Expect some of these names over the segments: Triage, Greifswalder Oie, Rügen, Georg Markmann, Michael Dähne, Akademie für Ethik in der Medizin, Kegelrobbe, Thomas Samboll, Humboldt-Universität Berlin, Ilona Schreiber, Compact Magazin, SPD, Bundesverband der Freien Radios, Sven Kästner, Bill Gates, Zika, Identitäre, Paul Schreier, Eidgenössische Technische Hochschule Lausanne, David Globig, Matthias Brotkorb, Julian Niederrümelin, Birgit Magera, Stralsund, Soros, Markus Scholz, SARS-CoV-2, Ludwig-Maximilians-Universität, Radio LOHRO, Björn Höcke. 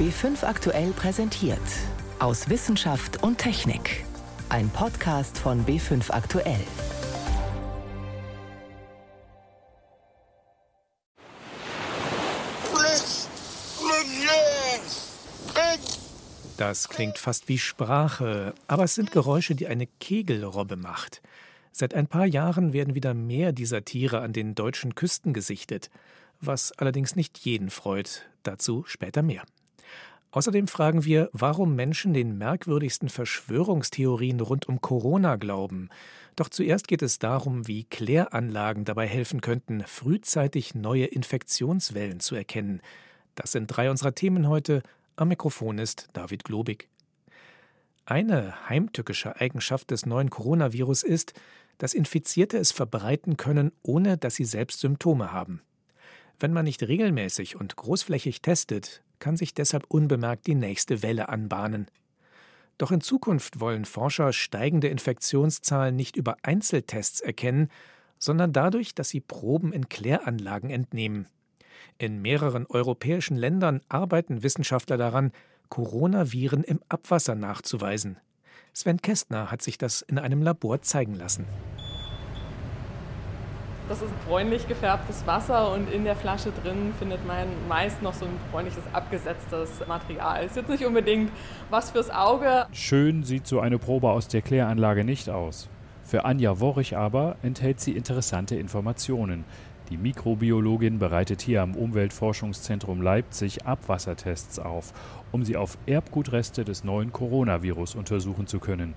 B5 Aktuell präsentiert. Aus Wissenschaft und Technik. Ein Podcast von B5 Aktuell. Das klingt fast wie Sprache, aber es sind Geräusche, die eine Kegelrobbe macht. Seit ein paar Jahren werden wieder mehr dieser Tiere an den deutschen Küsten gesichtet, was allerdings nicht jeden freut. Dazu später mehr. Außerdem fragen wir, warum Menschen den merkwürdigsten Verschwörungstheorien rund um Corona glauben. Doch zuerst geht es darum, wie Kläranlagen dabei helfen könnten, frühzeitig neue Infektionswellen zu erkennen. Das sind 3 unserer Themen heute. Am Mikrofon ist David Globig. Eine heimtückische Eigenschaft des neuen Coronavirus ist, dass Infizierte es verbreiten können, ohne dass sie selbst Symptome haben. Wenn man nicht regelmäßig und großflächig testet, kann sich deshalb unbemerkt die nächste Welle anbahnen. Doch in Zukunft wollen Forscher steigende Infektionszahlen nicht über Einzeltests erkennen, sondern dadurch, dass sie Proben in Kläranlagen entnehmen. In mehreren europäischen Ländern arbeiten Wissenschaftler daran, Coronaviren im Abwasser nachzuweisen. Sven Kästner hat sich das in einem Labor zeigen lassen. Das ist bräunlich gefärbtes Wasser und in der Flasche drin findet man meist noch so ein bräunliches, abgesetztes Material. Ist jetzt nicht unbedingt was fürs Auge. Schön sieht so eine Probe aus der Kläranlage nicht aus. Für Anja Worrich aber enthält sie interessante Informationen. Die Mikrobiologin bereitet hier am Umweltforschungszentrum Leipzig Abwassertests auf, um sie auf Erbgutreste des neuen Coronavirus untersuchen zu können.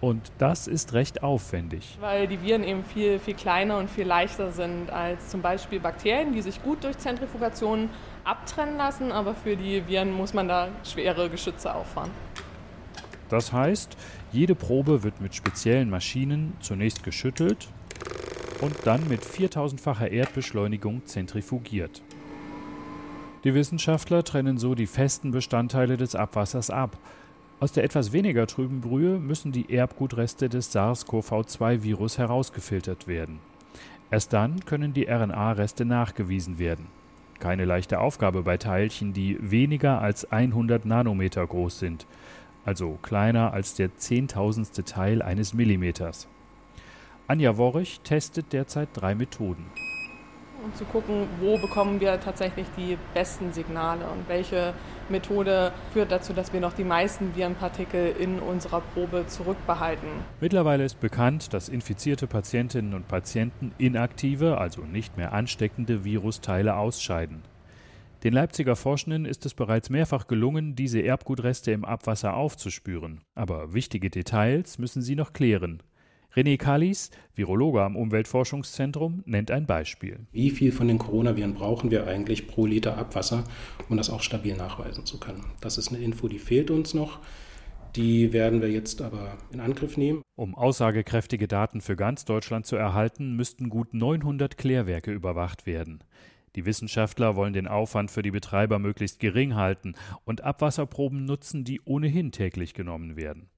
Und das ist recht aufwendig. Weil die Viren eben viel, viel kleiner und viel leichter sind als zum Beispiel Bakterien, die sich gut durch Zentrifugation abtrennen lassen. Aber für die Viren muss man da schwere Geschütze auffahren. Das heißt, jede Probe wird mit speziellen Maschinen zunächst geschüttelt und dann mit 4000-facher Erdbeschleunigung zentrifugiert. Die Wissenschaftler trennen so die festen Bestandteile des Abwassers ab. Aus der etwas weniger trüben Brühe müssen die Erbgutreste des SARS-CoV-2-Virus herausgefiltert werden. Erst dann können die RNA-Reste nachgewiesen werden. Keine leichte Aufgabe bei Teilchen, die weniger als 100 Nanometer groß sind, also kleiner als der 10.000ste Teil eines Millimeters. Anja Worrich testet derzeit 3 Methoden. Um zu gucken, wo bekommen wir tatsächlich die besten Signale und welche Methode führt dazu, dass wir noch die meisten Virenpartikel in unserer Probe zurückbehalten. Mittlerweile ist bekannt, dass infizierte Patientinnen und Patienten inaktive, also nicht mehr ansteckende Virusteile ausscheiden. Den Leipziger Forschenden ist es bereits mehrfach gelungen, diese Erbgutreste im Abwasser aufzuspüren. Aber wichtige Details müssen sie noch klären. René Kalis, Virologe am Umweltforschungszentrum, nennt ein Beispiel. Wie viel von den Coronaviren brauchen wir eigentlich pro Liter Abwasser, um das auch stabil nachweisen zu können? Das ist eine Info, die fehlt uns noch. Die werden wir jetzt aber in Angriff nehmen. Um aussagekräftige Daten für ganz Deutschland zu erhalten, müssten gut 900 Klärwerke überwacht werden. Die Wissenschaftler wollen den Aufwand für die Betreiber möglichst gering halten und Abwasserproben nutzen, die ohnehin täglich genommen werden.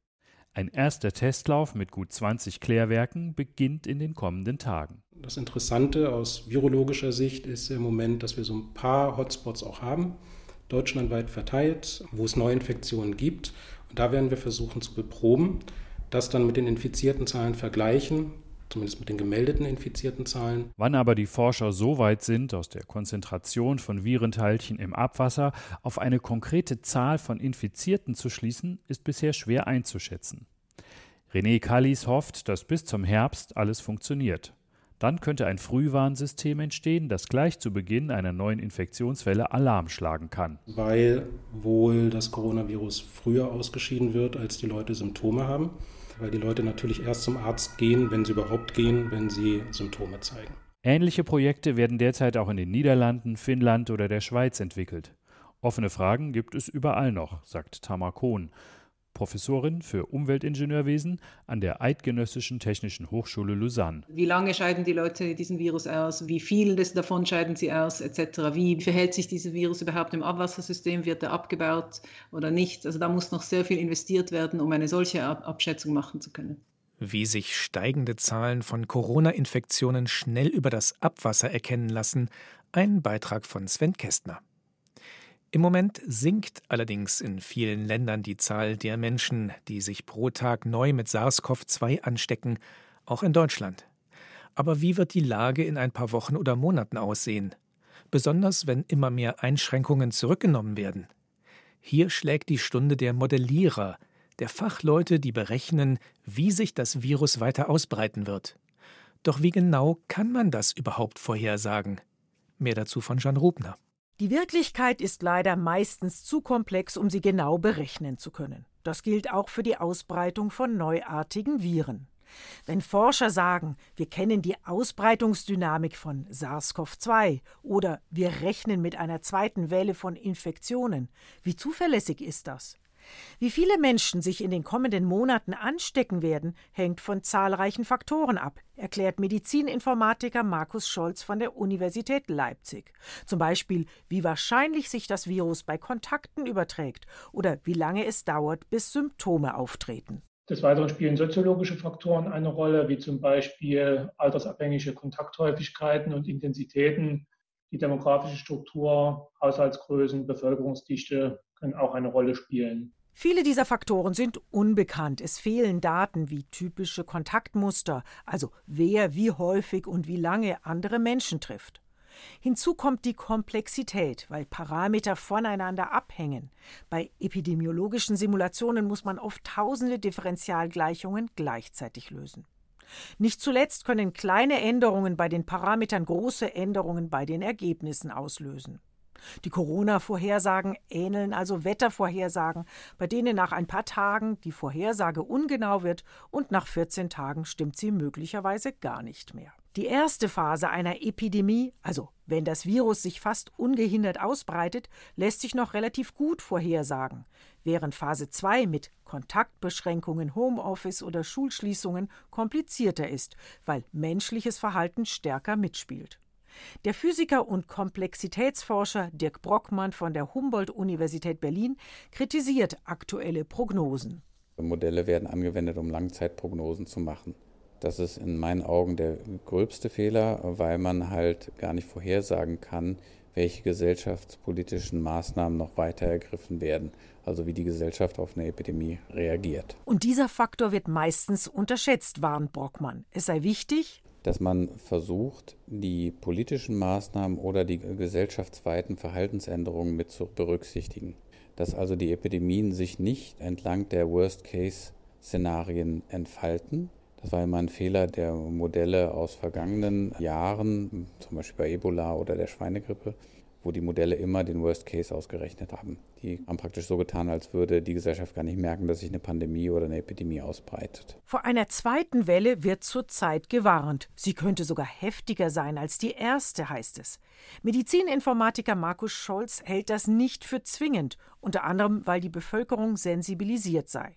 Ein erster Testlauf mit gut 20 Klärwerken beginnt in den kommenden Tagen. Das Interessante aus virologischer Sicht ist im Moment, dass wir so ein paar Hotspots auch haben, deutschlandweit verteilt, wo es Neuinfektionen gibt. Und da werden wir versuchen zu beproben, das dann mit den infizierten Zahlen vergleichen, zumindest mit den gemeldeten infizierten Zahlen. Wann aber die Forscher so weit sind, aus der Konzentration von Virenteilchen im Abwasser auf eine konkrete Zahl von Infizierten zu schließen, ist bisher schwer einzuschätzen. René Kallis hofft, dass bis zum Herbst alles funktioniert. Dann könnte ein Frühwarnsystem entstehen, das gleich zu Beginn einer neuen Infektionswelle Alarm schlagen kann. Weil wohl das Coronavirus früher ausgeschieden wird, als die Leute Symptome haben. Weil die Leute natürlich erst zum Arzt gehen, wenn sie überhaupt gehen, wenn sie Symptome zeigen. Ähnliche Projekte werden derzeit auch in den Niederlanden, Finnland oder der Schweiz entwickelt. Offene Fragen gibt es überall noch, sagt Tamar Kohn, Professorin für Umweltingenieurwesen an der Eidgenössischen Technischen Hochschule Lausanne. Wie lange scheiden die Leute diesen Virus aus? Wie viel davon scheiden sie aus? Etc. Wie verhält sich dieses Virus überhaupt im Abwassersystem? Wird er abgebaut oder nicht? Also da muss noch sehr viel investiert werden, um eine solche Abschätzung machen zu können. Wie sich steigende Zahlen von Corona-Infektionen schnell über das Abwasser erkennen lassen, ein Beitrag von Sven Kästner. Im Moment sinkt allerdings in vielen Ländern die Zahl der Menschen, die sich pro Tag neu mit SARS-CoV-2 anstecken, auch in Deutschland. Aber wie wird die Lage in ein paar Wochen oder Monaten aussehen? Besonders wenn immer mehr Einschränkungen zurückgenommen werden. Hier schlägt die Stunde der Modellierer, der Fachleute, die berechnen, wie sich das Virus weiter ausbreiten wird. Doch wie genau kann man das überhaupt vorhersagen? Mehr dazu von Jan Rubner. Die Wirklichkeit ist leider meistens zu komplex, um sie genau berechnen zu können. Das gilt auch für die Ausbreitung von neuartigen Viren. Wenn Forscher sagen, wir kennen die Ausbreitungsdynamik von SARS-CoV-2 oder wir rechnen mit einer zweiten Welle von Infektionen, wie zuverlässig ist das? Wie viele Menschen sich in den kommenden Monaten anstecken werden, hängt von zahlreichen Faktoren ab, erklärt Medizininformatiker Markus Scholz von der Universität Leipzig. Zum Beispiel, wie wahrscheinlich sich das Virus bei Kontakten überträgt oder wie lange es dauert, bis Symptome auftreten. Des Weiteren spielen soziologische Faktoren eine Rolle, wie zum Beispiel altersabhängige Kontakthäufigkeiten und Intensitäten, die demografische Struktur, Haushaltsgrößen, Bevölkerungsdichte können auch eine Rolle spielen. Viele dieser Faktoren sind unbekannt. Es fehlen Daten wie typische Kontaktmuster, also wer wie häufig und wie lange andere Menschen trifft. Hinzu kommt die Komplexität, weil Parameter voneinander abhängen. Bei epidemiologischen Simulationen muss man oft tausende Differentialgleichungen gleichzeitig lösen. Nicht zuletzt können kleine Änderungen bei den Parametern große Änderungen bei den Ergebnissen auslösen. Die Corona-Vorhersagen ähneln also Wettervorhersagen, bei denen nach ein paar Tagen die Vorhersage ungenau wird und nach 14 Tagen stimmt sie möglicherweise gar nicht mehr. Die erste Phase einer Epidemie, also wenn das Virus sich fast ungehindert ausbreitet, lässt sich noch relativ gut vorhersagen, während Phase 2 mit Kontaktbeschränkungen, Homeoffice oder Schulschließungen komplizierter ist, weil menschliches Verhalten stärker mitspielt. Der Physiker und Komplexitätsforscher Dirk Brockmann von der Humboldt-Universität Berlin kritisiert aktuelle Prognosen. Modelle werden angewendet, um Langzeitprognosen zu machen. Das ist in meinen Augen der gröbste Fehler, weil man halt gar nicht vorhersagen kann, welche gesellschaftspolitischen Maßnahmen noch weiter ergriffen werden, also wie die Gesellschaft auf eine Epidemie reagiert. Und dieser Faktor wird meistens unterschätzt, warnt Brockmann. Es sei wichtig, dass man versucht, die politischen Maßnahmen oder die gesellschaftsweiten Verhaltensänderungen mit zu berücksichtigen. Dass also die Epidemien sich nicht entlang der Worst-Case-Szenarien entfalten. Das war immer ein Fehler der Modelle aus vergangenen Jahren, zum Beispiel bei Ebola oder der Schweinegrippe, wo die Modelle immer den Worst Case ausgerechnet haben. Die haben praktisch so getan, als würde die Gesellschaft gar nicht merken, dass sich eine Pandemie oder eine Epidemie ausbreitet. Vor einer zweiten Welle wird zurzeit gewarnt. Sie könnte sogar heftiger sein als die erste, heißt es. Medizininformatiker Markus Scholz hält das nicht für zwingend, unter anderem, weil die Bevölkerung sensibilisiert sei.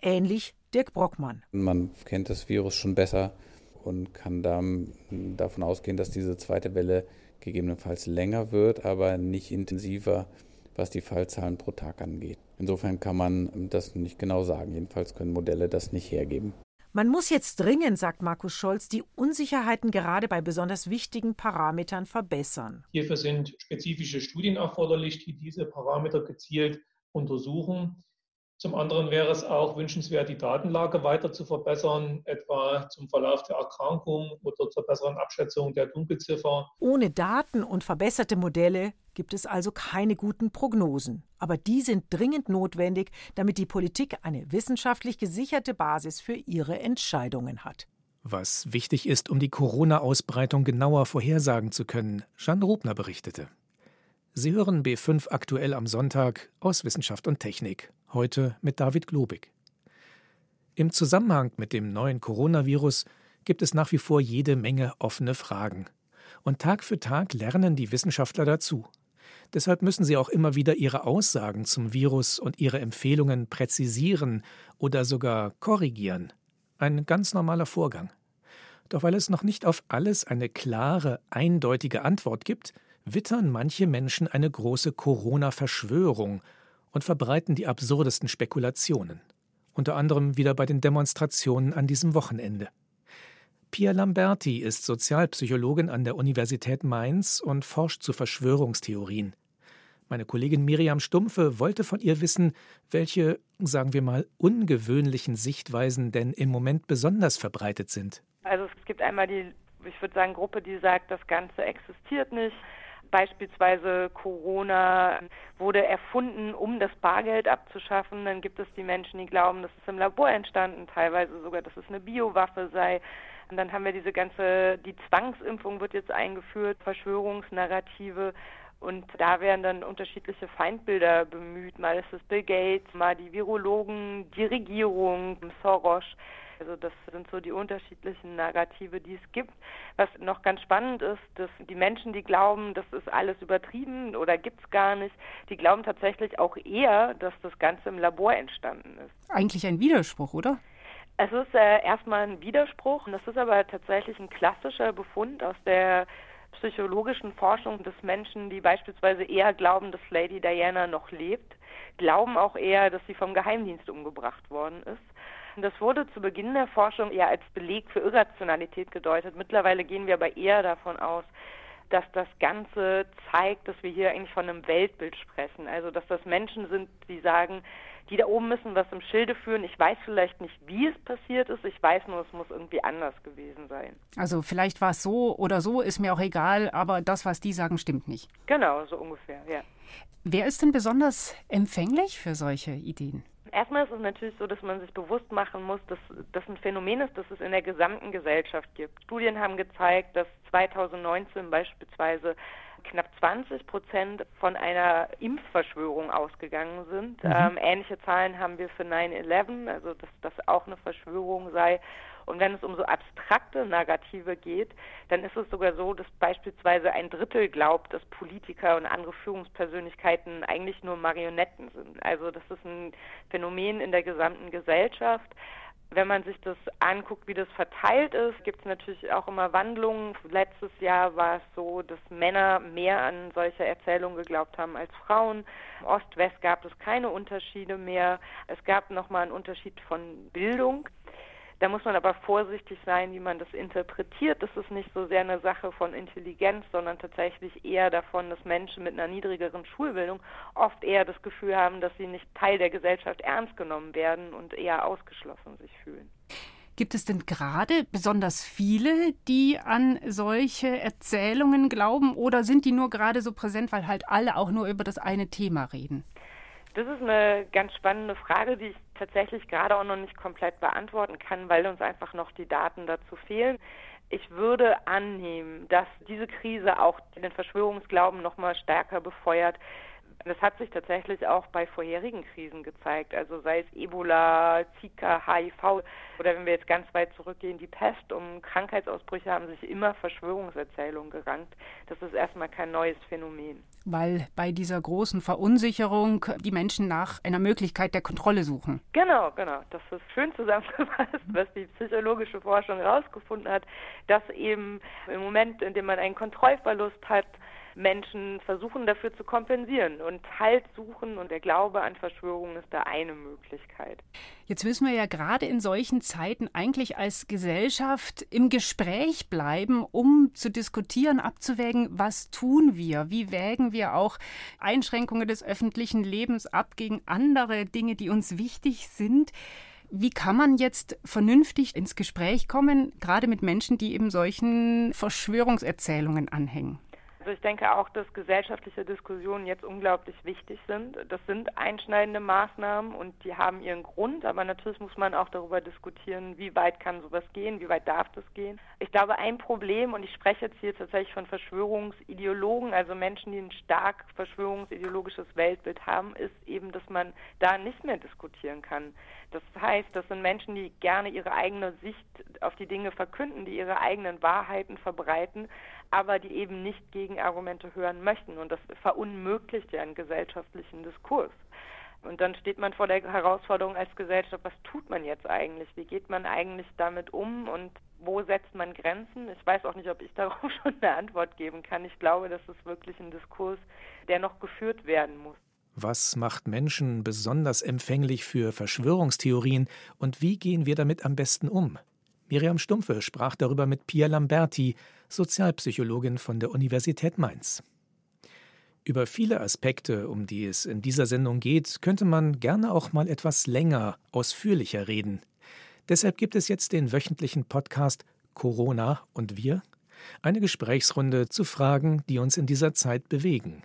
Ähnlich Dirk Brockmann. Man kennt das Virus schon besser und kann davon ausgehen, dass diese zweite Welle gegebenenfalls länger wird, aber nicht intensiver, was die Fallzahlen pro Tag angeht. Insofern kann man das nicht genau sagen. Jedenfalls können Modelle das nicht hergeben. Man muss jetzt dringend, sagt Markus Scholz, die Unsicherheiten gerade bei besonders wichtigen Parametern verbessern. Hierfür sind spezifische Studien erforderlich, die diese Parameter gezielt untersuchen. Zum anderen wäre es auch wünschenswert, die Datenlage weiter zu verbessern, etwa zum Verlauf der Erkrankung oder zur besseren Abschätzung der Dunkelziffer. Ohne Daten und verbesserte Modelle gibt es also keine guten Prognosen. Aber die sind dringend notwendig, damit die Politik eine wissenschaftlich gesicherte Basis für ihre Entscheidungen hat. Was wichtig ist, um die Corona-Ausbreitung genauer vorhersagen zu können, Jan Rubner berichtete. Sie hören B5 aktuell am Sonntag aus Wissenschaft und Technik, heute mit David Globig. Im Zusammenhang mit dem neuen Coronavirus gibt es nach wie vor jede Menge offene Fragen. Und Tag für Tag lernen die Wissenschaftler dazu. Deshalb müssen sie auch immer wieder ihre Aussagen zum Virus und ihre Empfehlungen präzisieren oder sogar korrigieren. Ein ganz normaler Vorgang. Doch weil es noch nicht auf alles eine klare, eindeutige Antwort gibt, wittern manche Menschen eine große Corona-Verschwörung und verbreiten die absurdesten Spekulationen. Unter anderem wieder bei den Demonstrationen an diesem Wochenende. Pia Lamberti ist Sozialpsychologin an der Universität Mainz und forscht zu Verschwörungstheorien. Meine Kollegin Miriam Stumpfe wollte von ihr wissen, welche, sagen wir mal, ungewöhnlichen Sichtweisen denn im Moment besonders verbreitet sind. Also es gibt einmal die, ich würde sagen, Gruppe, die sagt, das Ganze existiert nicht. Beispielsweise Corona wurde erfunden, um das Bargeld abzuschaffen. Dann gibt es die Menschen, die glauben, das ist im Labor entstanden, teilweise sogar, dass es eine Biowaffe sei. Und dann haben wir die Zwangsimpfung wird jetzt eingeführt, Verschwörungsnarrative. Und da werden dann unterschiedliche Feindbilder bemüht. Mal ist es Bill Gates, mal die Virologen, die Regierung, Soros. Also das sind so die unterschiedlichen Narrative, die es gibt. Was noch ganz spannend ist, dass die Menschen, die glauben, das ist alles übertrieben oder gibt's gar nicht, die glauben tatsächlich auch eher, dass das Ganze im Labor entstanden ist. Eigentlich ein Widerspruch, oder? Es ist erstmal ein Widerspruch. Und das ist aber tatsächlich ein klassischer Befund aus der psychologischen Forschung des Menschen, die beispielsweise eher glauben, dass Lady Diana noch lebt, glauben auch eher, dass sie vom Geheimdienst umgebracht worden ist. Das wurde zu Beginn der Forschung eher als Beleg für Irrationalität gedeutet. Mittlerweile gehen wir aber eher davon aus, dass das Ganze zeigt, dass wir hier eigentlich von einem Weltbild sprechen. Also dass das Menschen sind, die sagen, die da oben müssen was im Schilde führen. Ich weiß vielleicht nicht, wie es passiert ist. Ich weiß nur, es muss irgendwie anders gewesen sein. Also vielleicht war es so oder so, ist mir auch egal. Aber das, was die sagen, stimmt nicht. Genau, so ungefähr, ja. Wer ist denn besonders empfänglich für solche Ideen? Erstmal ist es natürlich so, dass man sich bewusst machen muss, dass das ein Phänomen ist, das es in der gesamten Gesellschaft gibt. Studien haben gezeigt, dass 2019 beispielsweise knapp 20% von einer Impfverschwörung ausgegangen sind. Mhm. Ähnliche Zahlen haben wir für 9/11, also dass das auch eine Verschwörung sei. Und wenn es um so abstrakte Narrative geht, dann ist es sogar so, dass beispielsweise ein Drittel glaubt, dass Politiker und andere Führungspersönlichkeiten eigentlich nur Marionetten sind. Also das ist ein Phänomen in der gesamten Gesellschaft. Wenn man sich das anguckt, wie das verteilt ist, gibt es natürlich auch immer Wandlungen. Letztes Jahr war es so, dass Männer mehr an solche Erzählungen geglaubt haben als Frauen. Ost-West gab es keine Unterschiede mehr. Es gab nochmal einen Unterschied von Bildung. Da muss man aber vorsichtig sein, wie man das interpretiert. Das ist nicht so sehr eine Sache von Intelligenz, sondern tatsächlich eher davon, dass Menschen mit einer niedrigeren Schulbildung oft eher das Gefühl haben, dass sie nicht Teil der Gesellschaft ernst genommen werden und eher ausgeschlossen sich fühlen. Gibt es denn gerade besonders viele, die an solche Erzählungen glauben, oder sind die nur gerade so präsent, weil halt alle auch nur über das eine Thema reden? Das ist eine ganz spannende Frage, die ich tatsächlich gerade auch noch nicht komplett beantworten kann, weil uns einfach noch die Daten dazu fehlen. Ich würde annehmen, dass diese Krise auch den Verschwörungsglauben noch mal stärker befeuert. Das hat sich tatsächlich auch bei vorherigen Krisen gezeigt, also sei es Ebola, Zika, HIV oder wenn wir jetzt ganz weit zurückgehen, die Pest. Um Krankheitsausbrüche haben sich immer Verschwörungserzählungen gerankt. Das ist erstmal kein neues Phänomen. Weil bei dieser großen Verunsicherung die Menschen nach einer Möglichkeit der Kontrolle suchen. Genau. Das ist schön zusammengefasst, was die psychologische Forschung herausgefunden hat, dass eben im Moment, in dem man einen Kontrollverlust hat, Menschen versuchen, dafür zu kompensieren und Halt suchen, und der Glaube an Verschwörungen ist da eine Möglichkeit. Jetzt müssen wir ja gerade in solchen Zeiten eigentlich als Gesellschaft im Gespräch bleiben, um zu diskutieren, abzuwägen, was tun wir, wie wägen wir auch Einschränkungen des öffentlichen Lebens ab gegen andere Dinge, die uns wichtig sind. Wie kann man jetzt vernünftig ins Gespräch kommen, gerade mit Menschen, die eben solchen Verschwörungserzählungen anhängen? Also ich denke auch, dass gesellschaftliche Diskussionen jetzt unglaublich wichtig sind. Das sind einschneidende Maßnahmen und die haben ihren Grund. Aber natürlich muss man auch darüber diskutieren, wie weit kann sowas gehen, wie weit darf das gehen. Ich glaube, ein Problem, und ich spreche jetzt hier tatsächlich von Verschwörungsideologen, also Menschen, die ein stark verschwörungsideologisches Weltbild haben, ist eben, dass man da nicht mehr diskutieren kann. Das heißt, das sind Menschen, die gerne ihre eigene Sicht auf die Dinge verkünden, die ihre eigenen Wahrheiten verbreiten, aber die eben nicht Gegenargumente hören möchten. Und das verunmöglicht ja einen gesellschaftlichen Diskurs. Und dann steht man vor der Herausforderung als Gesellschaft, was tut man jetzt eigentlich? Wie geht man eigentlich damit um und wo setzt man Grenzen? Ich weiß auch nicht, ob ich darauf schon eine Antwort geben kann. Ich glaube, das ist wirklich ein Diskurs, der noch geführt werden muss. Was macht Menschen besonders empfänglich für Verschwörungstheorien und wie gehen wir damit am besten um? Miriam Stumpfe sprach darüber mit Pia Lamberti, Sozialpsychologin von der Universität Mainz. Über viele Aspekte, um die es in dieser Sendung geht, könnte man gerne auch mal etwas länger, ausführlicher reden. Deshalb gibt es jetzt den wöchentlichen Podcast Corona und wir, eine Gesprächsrunde zu Fragen, die uns in dieser Zeit bewegen.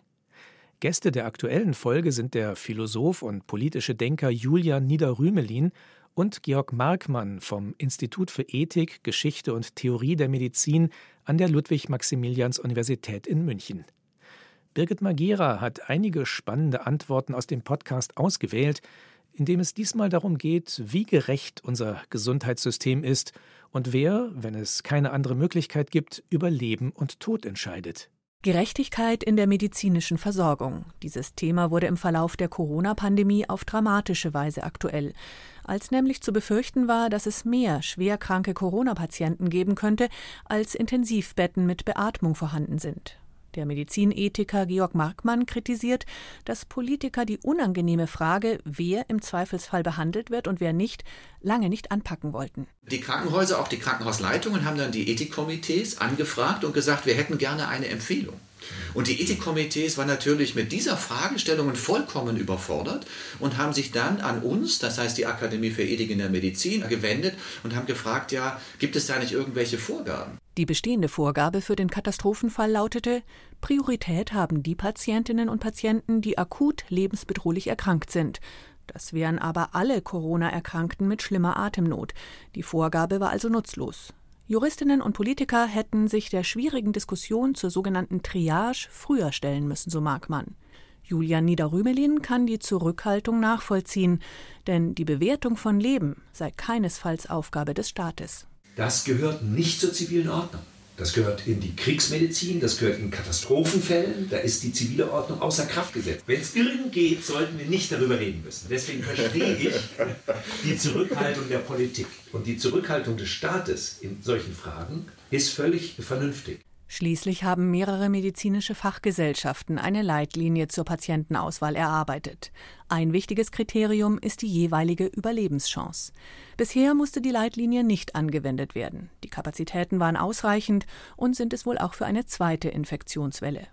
Gäste der aktuellen Folge sind der Philosoph und politische Denker Julian Niederrümelin und Georg Markmann vom Institut für Ethik, Geschichte und Theorie der Medizin an der Ludwig-Maximilians-Universität in München. Birgit Magera hat einige spannende Antworten aus dem Podcast ausgewählt, in dem es diesmal darum geht, wie gerecht unser Gesundheitssystem ist und wer, wenn es keine andere Möglichkeit gibt, über Leben und Tod entscheidet. Gerechtigkeit in der medizinischen Versorgung. Dieses Thema wurde im Verlauf der Corona-Pandemie auf dramatische Weise aktuell, als nämlich zu befürchten war, dass es mehr schwerkranke Corona-Patienten geben könnte, als Intensivbetten mit Beatmung vorhanden sind. Der Medizinethiker Georg Markmann kritisiert, dass Politiker die unangenehme Frage, wer im Zweifelsfall behandelt wird und wer nicht, lange nicht anpacken wollten. Die Krankenhäuser, auch die Krankenhausleitungen, haben dann die Ethikkomitees angefragt und gesagt, wir hätten gerne eine Empfehlung. Und die Ethikkomitees waren natürlich mit dieser Fragestellung vollkommen überfordert und haben sich dann an uns, das heißt die Akademie für Ethik in der Medizin, gewendet und haben gefragt, ja, gibt es da nicht irgendwelche Vorgaben? Die bestehende Vorgabe für den Katastrophenfall lautete, Priorität haben die Patientinnen und Patienten, die akut lebensbedrohlich erkrankt sind. Das wären aber alle Corona-Erkrankten mit schlimmer Atemnot. Die Vorgabe war also nutzlos. Juristinnen und Politiker hätten sich der schwierigen Diskussion zur sogenannten Triage früher stellen müssen, so Markmann. Julian Niederrümelin kann die Zurückhaltung nachvollziehen, denn die Bewertung von Leben sei keinesfalls Aufgabe des Staates. Das gehört nicht zur zivilen Ordnung. Das gehört in die Kriegsmedizin, das gehört in Katastrophenfällen, da ist die zivile Ordnung außer Kraft gesetzt. Wenn es irgend geht, sollten wir nicht darüber reden müssen. Deswegen verstehe ich die Zurückhaltung der Politik. Und die Zurückhaltung des Staates in solchen Fragen ist völlig vernünftig. Schließlich haben mehrere medizinische Fachgesellschaften eine Leitlinie zur Patientenauswahl erarbeitet. Ein wichtiges Kriterium ist die jeweilige Überlebenschance. Bisher musste die Leitlinie nicht angewendet werden. Die Kapazitäten waren ausreichend und sind es wohl auch für eine zweite Infektionswelle.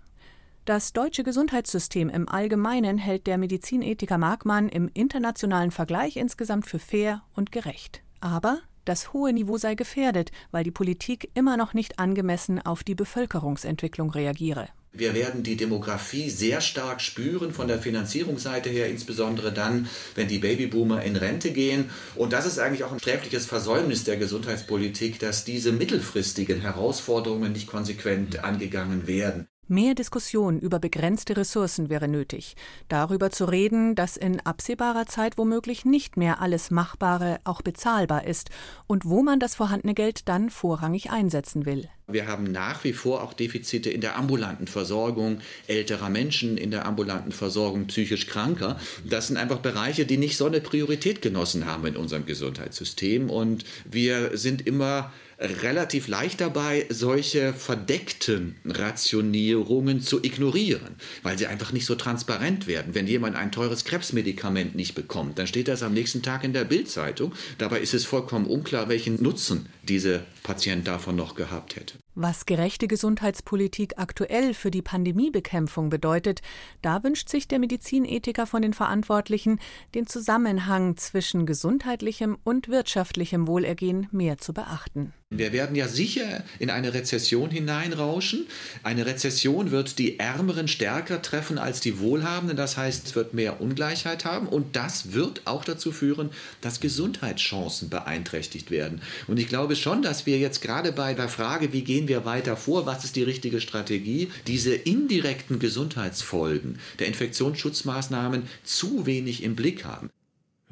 Das deutsche Gesundheitssystem im Allgemeinen hält der Medizinethiker Markmann im internationalen Vergleich insgesamt für fair und gerecht. Aber das hohe Niveau sei gefährdet, weil die Politik immer noch nicht angemessen auf die Bevölkerungsentwicklung reagiere. Wir werden die Demografie sehr stark spüren von der Finanzierungsseite her, insbesondere dann, wenn die Babyboomer in Rente gehen. Und das ist eigentlich auch ein sträfliches Versäumnis der Gesundheitspolitik, dass diese mittelfristigen Herausforderungen nicht konsequent angegangen werden. Mehr Diskussion über begrenzte Ressourcen wäre nötig. Darüber zu reden, dass in absehbarer Zeit womöglich nicht mehr alles Machbare auch bezahlbar ist und wo man das vorhandene Geld dann vorrangig einsetzen will. Wir haben nach wie vor auch Defizite in der ambulanten Versorgung älterer Menschen, in der ambulanten Versorgung psychisch Kranker. Das sind einfach Bereiche, die nicht so eine Priorität genossen haben in unserem Gesundheitssystem. Und wir sind immer relativ leicht dabei, solche verdeckten Rationierungen zu ignorieren, weil sie einfach nicht so transparent werden. Wenn jemand ein teures Krebsmedikament nicht bekommt, dann steht das am nächsten Tag in der Bild-Zeitung. Dabei ist es vollkommen unklar, welchen Nutzen dieser Patient davon noch gehabt hätte. Was gerechte Gesundheitspolitik aktuell für die Pandemiebekämpfung bedeutet, da wünscht sich der Medizinethiker von den Verantwortlichen, den Zusammenhang zwischen gesundheitlichem und wirtschaftlichem Wohlergehen mehr zu beachten. Wir werden ja sicher in eine Rezession hineinrauschen. Eine Rezession wird die Ärmeren stärker treffen als die Wohlhabenden. Das heißt, es wird mehr Ungleichheit haben. Und das wird auch dazu führen, dass Gesundheitschancen beeinträchtigt werden. Und ich glaube schon, dass wir jetzt gerade bei der Frage, wie gehen wir weiter vor, was ist die richtige Strategie, diese indirekten Gesundheitsfolgen der Infektionsschutzmaßnahmen zu wenig im Blick haben.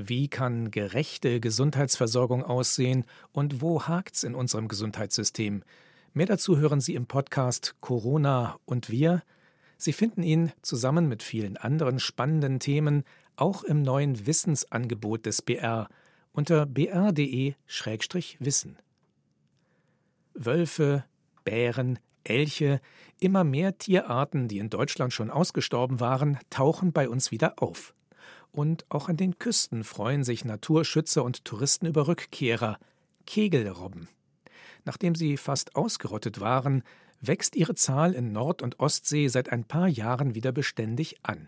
Wie kann gerechte Gesundheitsversorgung aussehen und wo hakt's in unserem Gesundheitssystem? Mehr dazu hören Sie im Podcast Corona und wir. Sie finden ihn zusammen mit vielen anderen spannenden Themen auch im neuen Wissensangebot des BR unter br.de/wissen. Wölfe, Bären, Elche, immer mehr Tierarten, die in Deutschland schon ausgestorben waren, tauchen bei uns wieder auf. Und auch an den Küsten freuen sich Naturschützer und Touristen über Rückkehrer, Kegelrobben. Nachdem sie fast ausgerottet waren, wächst ihre Zahl in Nord- und Ostsee seit ein paar Jahren wieder beständig an.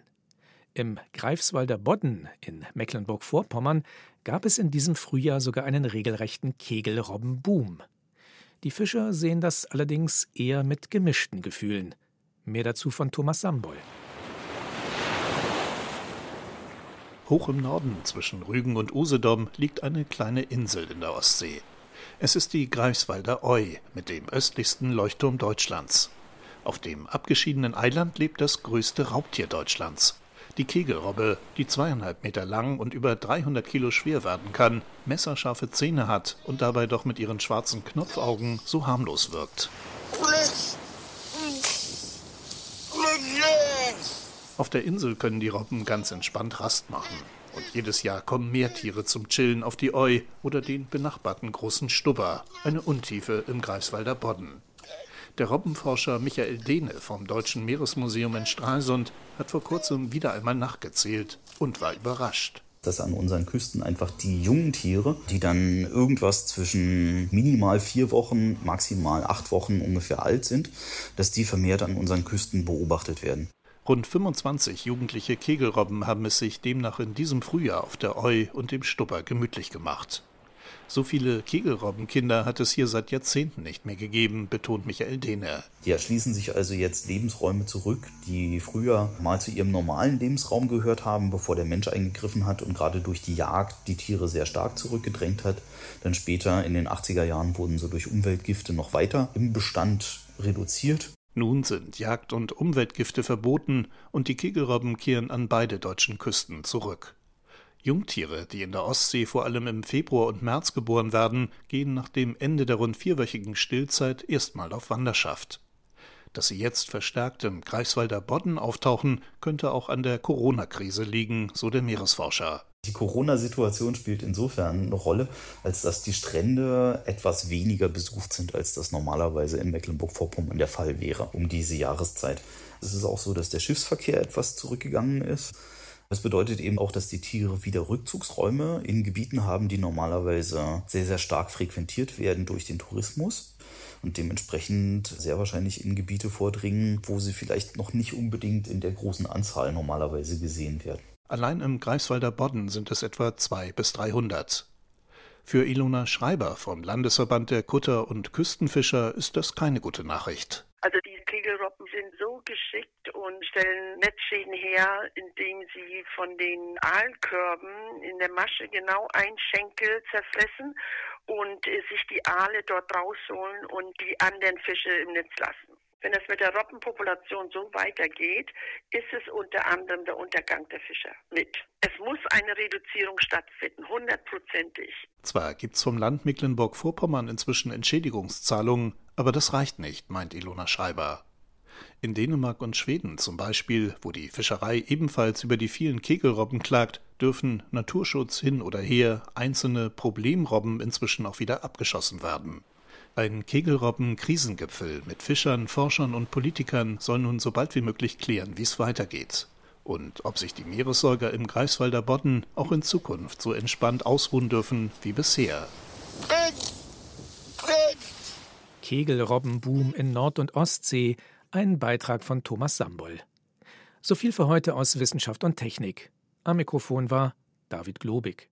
Im Greifswalder Bodden in Mecklenburg-Vorpommern gab es in diesem Frühjahr sogar einen regelrechten Kegelrobbenboom. Die Fischer sehen das allerdings eher mit gemischten Gefühlen. Mehr dazu von Thomas Samboll. Hoch im Norden zwischen Rügen und Usedom liegt eine kleine Insel in der Ostsee. Es ist die Greifswalder Oie mit dem östlichsten Leuchtturm Deutschlands. Auf dem abgeschiedenen Eiland lebt das größte Raubtier Deutschlands. Die Kegelrobbe, die 2,5 Meter lang und über 300 Kilo schwer werden kann, messerscharfe Zähne hat und dabei doch mit ihren schwarzen Knopfaugen so harmlos wirkt. Auf der Insel können die Robben ganz entspannt Rast machen. Und jedes Jahr kommen mehr Tiere zum Chillen auf die Oie oder den benachbarten großen Stubber, eine Untiefe im Greifswalder Bodden. Der Robbenforscher Michael Dähne vom Deutschen Meeresmuseum in Stralsund hat vor kurzem wieder einmal nachgezählt und war überrascht. Dass an unseren Küsten einfach die jungen Tiere, die dann irgendwas zwischen minimal 4 Wochen, maximal 8 Wochen ungefähr alt sind, dass die vermehrt an unseren Küsten beobachtet werden. Rund 25 jugendliche Kegelrobben haben es sich demnach in diesem Frühjahr auf der Oie und dem Stubber gemütlich gemacht. So viele Kegelrobbenkinder hat es hier seit Jahrzehnten nicht mehr gegeben, betont Michael Dähne. Die erschließen sich also jetzt Lebensräume zurück, die früher mal zu ihrem normalen Lebensraum gehört haben, bevor der Mensch eingegriffen hat und gerade durch die Jagd die Tiere sehr stark zurückgedrängt hat. Dann später in den 80er Jahren wurden sie durch Umweltgifte noch weiter im Bestand reduziert. Nun sind Jagd- und Umweltgifte verboten und die Kegelrobben kehren an beide deutschen Küsten zurück. Jungtiere, die in der Ostsee vor allem im Februar und März geboren werden, gehen nach dem Ende der rund 4-wöchigen Stillzeit erstmal auf Wanderschaft. Dass sie jetzt verstärkt im Greifswalder Bodden auftauchen, könnte auch an der Corona-Krise liegen, so der Meeresforscher. Die Corona-Situation spielt insofern eine Rolle, als dass die Strände etwas weniger besucht sind, als das normalerweise in Mecklenburg-Vorpommern der Fall wäre, um diese Jahreszeit. Es ist auch so, dass der Schiffsverkehr etwas zurückgegangen ist. Das bedeutet eben auch, dass die Tiere wieder Rückzugsräume in Gebieten haben, die normalerweise sehr, sehr stark frequentiert werden durch den Tourismus und dementsprechend sehr wahrscheinlich in Gebiete vordringen, wo sie vielleicht noch nicht unbedingt in der großen Anzahl normalerweise gesehen werden. Allein im Greifswalder Bodden sind es etwa 200 bis 300. Für Ilona Schreiber vom Landesverband der Kutter- und Küstenfischer ist das keine gute Nachricht. Also diese Kegelrobben sind so geschickt und stellen Netzschäden her, indem sie von den Aalkörben in der Masche genau einen Schenkel zerfressen und sich die Aale dort rausholen und die anderen Fische im Netz lassen. Wenn es mit der Robbenpopulation so weitergeht, ist es unter anderem der Untergang der Fischer mit. Es muss eine Reduzierung stattfinden, 100%. Zwar gibt es vom Land Mecklenburg-Vorpommern inzwischen Entschädigungszahlungen, aber das reicht nicht, meint Ilona Schreiber. In Dänemark und Schweden zum Beispiel, wo die Fischerei ebenfalls über die vielen Kegelrobben klagt, dürfen Naturschutz hin oder her einzelne Problemrobben inzwischen auch wieder abgeschossen werden. Ein Kegelrobben-Krisengipfel mit Fischern, Forschern und Politikern soll nun so bald wie möglich klären, wie es weitergeht. Und ob sich die Meeressäuger im Greifswalder Bodden auch in Zukunft so entspannt ausruhen dürfen wie bisher. Kegelrobbenboom in Nord- und Ostsee, ein Beitrag von Thomas Samboll. So viel für heute aus Wissenschaft und Technik. Am Mikrofon war David Globig.